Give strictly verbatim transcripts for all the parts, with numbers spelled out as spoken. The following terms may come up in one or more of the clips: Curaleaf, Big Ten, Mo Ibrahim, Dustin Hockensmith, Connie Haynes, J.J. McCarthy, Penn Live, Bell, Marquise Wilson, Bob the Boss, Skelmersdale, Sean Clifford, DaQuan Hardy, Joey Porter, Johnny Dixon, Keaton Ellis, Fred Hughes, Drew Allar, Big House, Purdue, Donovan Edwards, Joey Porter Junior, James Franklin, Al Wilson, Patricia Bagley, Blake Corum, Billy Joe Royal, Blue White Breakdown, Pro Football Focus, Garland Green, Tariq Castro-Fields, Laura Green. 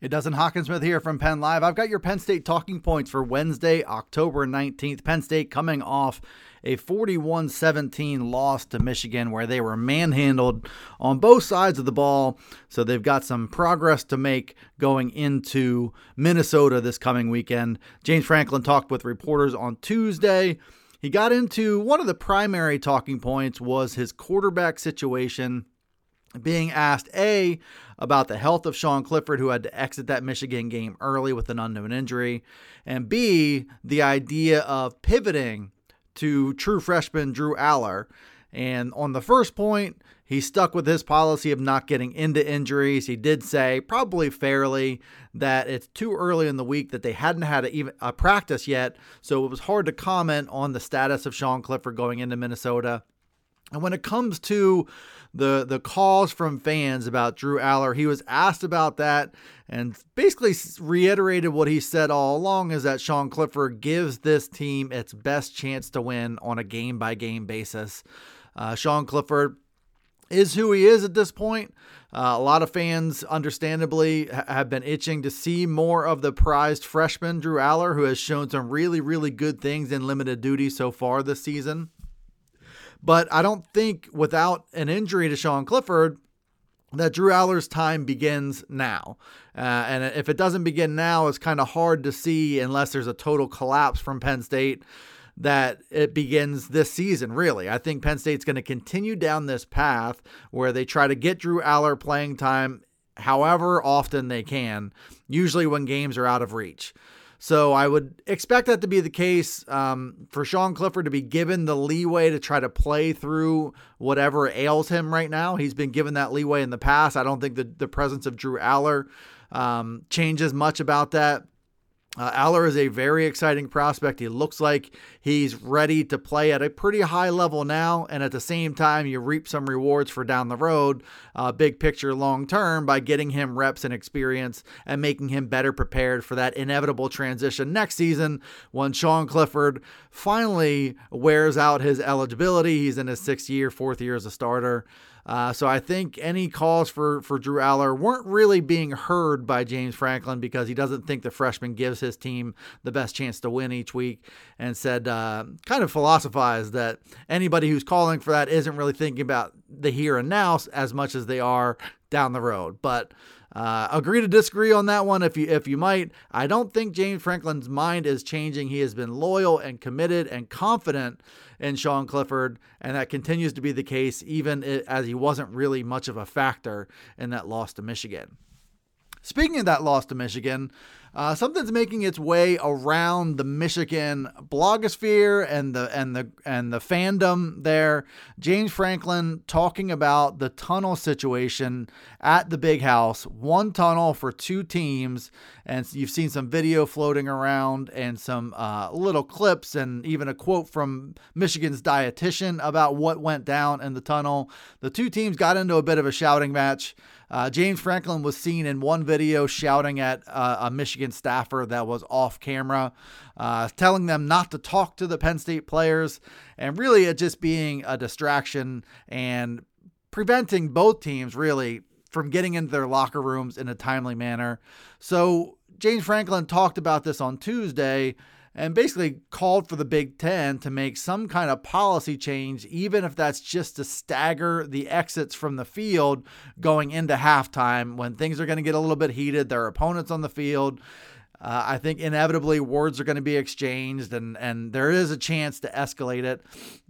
It doesn't Hawkinsmith here from Penn Live. I've got your Penn State talking points for Wednesday, October nineteenth. Penn State coming off a forty-one seventeen loss to Michigan where they were manhandled on both sides of the ball. So they've got some progress to make going into Minnesota this coming weekend. James Franklin talked with reporters on Tuesday. He got into one of the primary talking points was his quarterback situation. Being asked, A, about the health of Sean Clifford, who had to exit that Michigan game early with an unknown injury, and B, the idea of pivoting to true freshman Drew Allar. And on the first point, he stuck with his policy of not getting into injuries. He did say, probably fairly, that it's too early in the week that they hadn't had a, a practice yet, so it was hard to comment on the status of Sean Clifford going into Minnesota. And when it comes to the the calls from fans about Drew Allar, he was asked about that and basically reiterated what he said all along, is that Sean Clifford gives this team its best chance to win on a game-by-game basis. Uh, Sean Clifford is who he is at this point. Uh, a lot of fans, understandably, ha- have been itching to see more of the prized freshman Drew Allar, who has shown some really, really good things in limited duty so far this season. But I don't think without an injury to Sean Clifford that Drew Allar's time begins now. Uh, and if it doesn't begin now, it's kind of hard to see unless there's a total collapse from Penn State that it begins this season, really. I think Penn State's going to continue down this path where they try to get Drew Allar playing time however often they can, usually when games are out of reach. So I would expect that to be the case um, for Sean Clifford to be given the leeway to try to play through whatever ails him right now. He's been given that leeway in the past. I don't think the, the presence of Drew Allar um, changes much about that. Uh, Allar is a very exciting prospect. He looks like he's ready to play at a pretty high level now. And at the same time, you reap some rewards for down the road, uh, big picture long term, by getting him reps and experience and making him better prepared for that inevitable transition next season when Sean Clifford finally wears out his eligibility. He's in his sixth year, fourth year as a starter. Uh, so I think any calls for, for Drew Allar weren't really being heard by James Franklin because he doesn't think the freshman gives his team the best chance to win each week, and said, uh, kind of philosophized that anybody who's calling for that isn't really thinking about the here and now as much as they are down the road. But uh, agree to disagree on that one if you if you might. I don't think James Franklin's mind is changing. He has been loyal and committed and confident in Sean Clifford, and that continues to be the case even as he wasn't really much of a factor in that loss to Michigan. Speaking of that loss to Michigan, uh, something's making its way around the Michigan blogosphere and the and the and the fandom there. James Franklin talking about the tunnel situation at the Big House, one tunnel for two teams, and you've seen some video floating around and some uh, little clips and even a quote from Michigan's dietitian about what went down in the tunnel. The two teams got into a bit of a shouting match. Uh, James Franklin was seen in one video shouting at uh, a Michigan staffer that was off camera, uh, telling them not to talk to the Penn State players, and really it just being a distraction and preventing both teams really from getting into their locker rooms in a timely manner. So James Franklin talked about this on Tuesday and basically called for the Big Ten to make some kind of policy change, even if that's just to stagger the exits from the field going into halftime when things are going to get a little bit heated, their opponents on the field. Uh, I think inevitably words are going to be exchanged, and, and there is a chance to escalate it.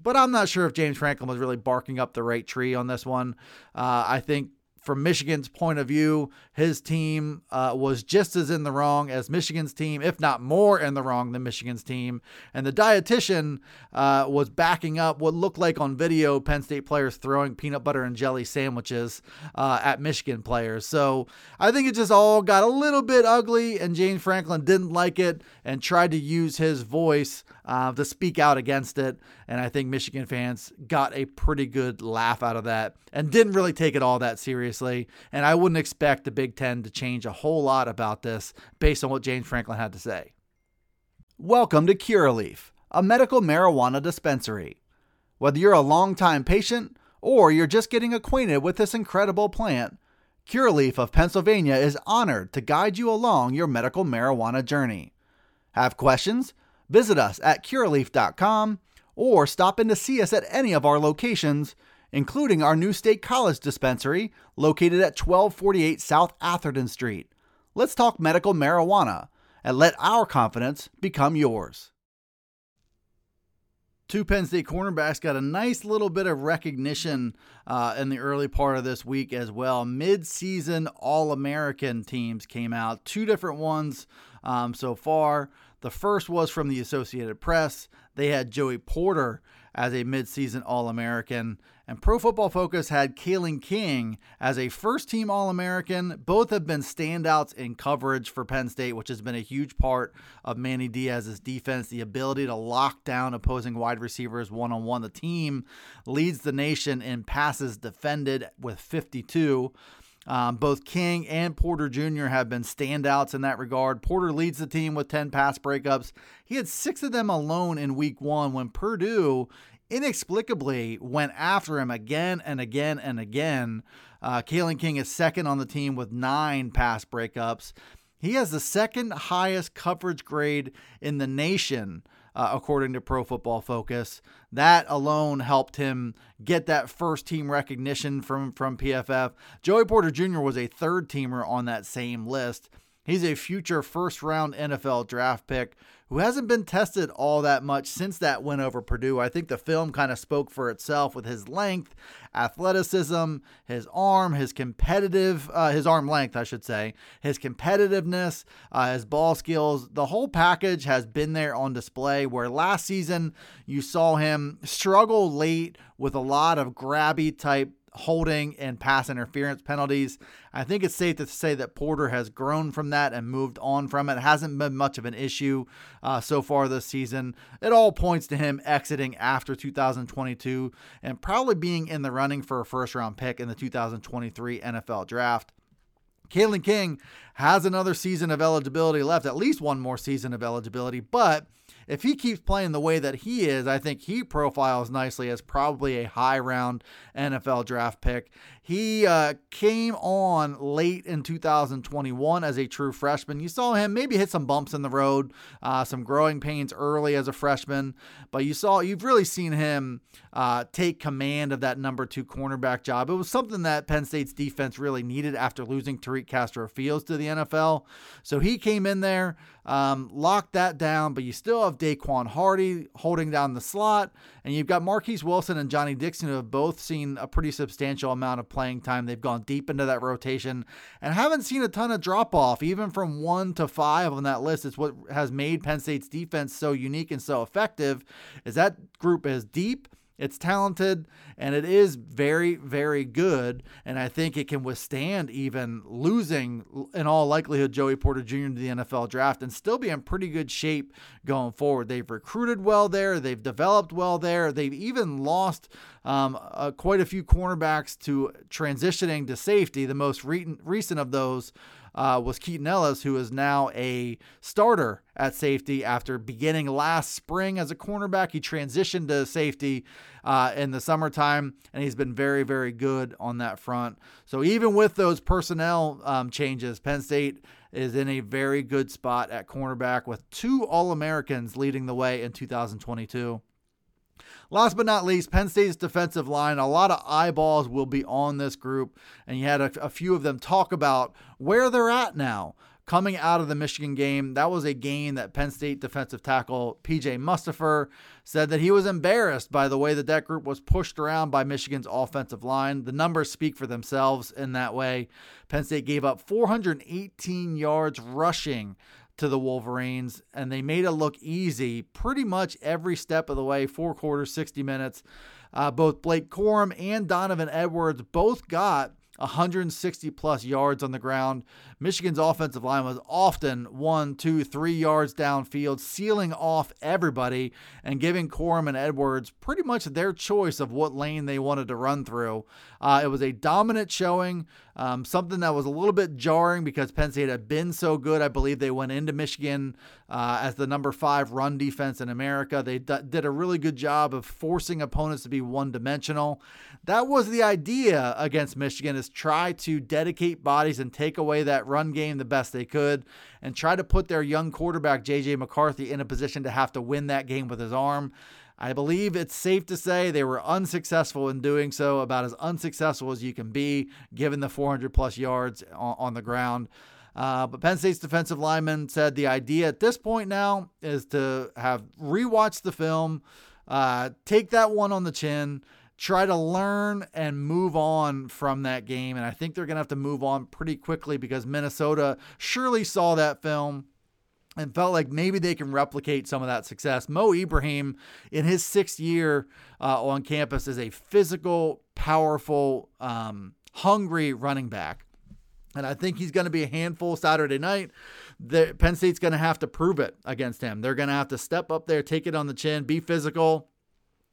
But I'm not sure if James Franklin was really barking up the right tree on this one. Uh, I think from Michigan's point of view, his team uh, was just as in the wrong as Michigan's team, if not more in the wrong than Michigan's team. And the dietitian uh, was backing up what looked like on video Penn State players throwing peanut butter and jelly sandwiches uh, at Michigan players. So I think it just all got a little bit ugly, and James Franklin didn't like it and tried to use his voice uh, to speak out against it. And I think Michigan fans got a pretty good laugh out of that and didn't really take it all that seriously. And I wouldn't expect the Big Ten to change a whole lot about this based on what James Franklin had to say. Welcome to Curaleaf, a medical marijuana dispensary. Whether you're a longtime patient or you're just getting acquainted with this incredible plant, Curaleaf of Pennsylvania is honored to guide you along your medical marijuana journey. Have questions? Visit us at curaleaf dot com or stop in to see us at any of our locations, including our new State College dispensary located at twelve forty-eight South Atherton Street. Let's talk medical marijuana and let our confidence become yours. Two Penn State cornerbacks got a nice little bit of recognition uh, in the early part of this week as well. Mid-season All-American teams came out, two different ones um, so far. The first was from the Associated Press. They had Joey Porter as a midseason All-American, and Pro Football Focus had Kalen King as a first-team All-American. Both have been standouts in coverage for Penn State, which has been a huge part of Manny Diaz's defense, the ability to lock down opposing wide receivers one-on-one. The team leads the nation in passes defended with fifty-two. Um, both King and Porter Junior have been standouts in that regard. Porter leads the team with ten pass breakups. He had six of them alone in week one when Purdue inexplicably went after him again and again and again. Uh, Kalen King is second on the team with nine pass breakups. He has the second highest coverage grade in the nation, Uh, according to Pro Football Focus. That alone helped him get that first team recognition from, from P F F. Joey Porter Junior was a third teamer on that same list. He's a future first round N F L draft pick who hasn't been tested all that much since that win over Purdue. I think the film kind of spoke for itself with his length, athleticism, his arm, his competitive, uh, his arm length, I should say, his competitiveness, uh, his ball skills. The whole package has been there on display, where last season you saw him struggle late with a lot of grabby type holding and pass interference penalties. I think it's safe to say that Porter has grown from that and moved on from it. It hasn't been much of an issue uh, so far this season. It all points to him exiting after two thousand twenty-two and probably being in the running for a first round pick in the two thousand twenty-three N F L draft. Kalen King has another season of eligibility left, at least one more season of eligibility, but if he keeps playing the way that he is, I think he profiles nicely as probably a high-round N F L draft pick. He uh, came on late in two thousand twenty-one as a true freshman. You saw him maybe hit some bumps in the road, uh, some growing pains early as a freshman, but you saw you've really seen him uh, take command of that number two cornerback job. It was something that Penn State's defense really needed after losing Tariq Castro-Fields to the N F L. So he came in there, um, locked that down, but you still have DaQuan Hardy holding down the slot, and you've got Marquise Wilson and Johnny Dixon, who have both seen a pretty substantial amount of playing time. They've gone deep into that rotation and haven't seen a ton of drop off, even from one to five on that list. It's what has made Penn State's defense so unique and so effective, is that group is deep, it's talented, and it is very, very good. And I think it can withstand even losing, in all likelihood, Joey Porter Junior to the N F L draft and still be in pretty good shape going forward. They've recruited well there. They've developed well there. They've even lost um, uh, quite a few cornerbacks to transitioning to safety. The most re- recent of those Uh, was Keaton Ellis, who is now a starter at safety after beginning last spring as a cornerback. He transitioned to safety uh, in the summertime, and he's been very, very good on that front. So even with those personnel um, changes, Penn State is in a very good spot at cornerback, with two All-Americans leading the way in two thousand twenty-two. Last but not least, Penn State's defensive line. A lot of eyeballs will be on this group, and you had a, a few of them talk about where they're at now Coming out of the Michigan game, that was a game that Penn State defensive tackle P J. Mustipher said that he was embarrassed by the way the that group was pushed around by Michigan's offensive line. The numbers speak for themselves in that way. Penn State gave up four hundred eighteen yards rushing to the Wolverines, and they made it look easy pretty much every step of the way, four quarters, sixty minutes. Uh, both Blake Corum and Donovan Edwards both got one hundred sixty plus yards on the ground. Michigan's offensive line was often one, two, three yards downfield, sealing off everybody and giving Corum and Edwards pretty much their choice of what lane they wanted to run through. Uh, it was a dominant showing, um, something that was a little bit jarring because Penn State had been so good. I believe they went into Michigan uh, as the number five run defense in America. They d- did a really good job of forcing opponents to be one-dimensional. That was the idea against Michigan, is try to dedicate bodies and take away that run game the best they could and try to put their young quarterback, J J. McCarthy, in a position to have to win that game with his arm. I believe it's safe to say they were unsuccessful in doing so, about as unsuccessful as you can be, given the four hundred plus yards on, on the ground. Uh, but Penn State's defensive lineman said the idea at this point now is to have rewatched the film, uh, take that one on the chin, try to learn and move on from that game. And I think they're going to have to move on pretty quickly because Minnesota surely saw that film and felt like maybe they can replicate some of that success. Mo Ibrahim, in his sixth year uh, on campus, is a physical, powerful, um, hungry running back. And I think he's going to be a handful Saturday night. The, Penn State's going to have to prove it against him. They're going to have to step up there, take it on the chin, be physical,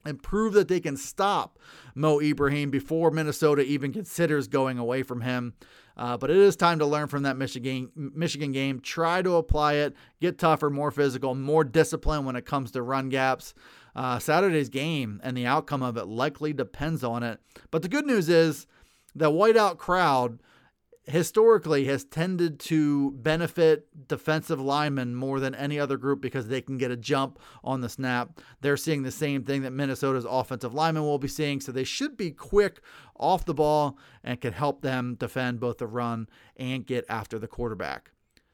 and prove that they can stop Mo Ibrahim before Minnesota even considers going away from him. Uh, but it is time to learn from that Michigan, Michigan game. Try to apply it. Get tougher, more physical, more disciplined when it comes to run gaps. Uh, Saturday's game and the outcome of it likely depends on it. But the good news is the whiteout crowd historically has tended to benefit defensive linemen more than any other group because they can get a jump on the snap. They're seeing the same thing that Minnesota's offensive linemen will be seeing, so they should be quick off the ball and can help them defend both the run and get after the quarterback.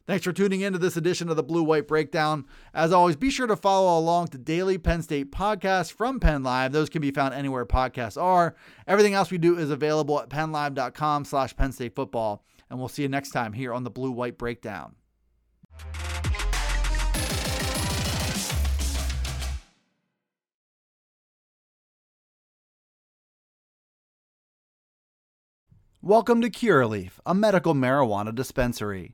Thanks for tuning in to this edition of the Blue White Breakdown. As always, be sure to follow along to daily Penn State podcasts from Penn Live. Those can be found anywhere podcasts are. Everything else we do is available at penn live dot com slash Penn State football. And we'll see you next time here on the Blue White Breakdown. Welcome to Curaleaf, a medical marijuana dispensary.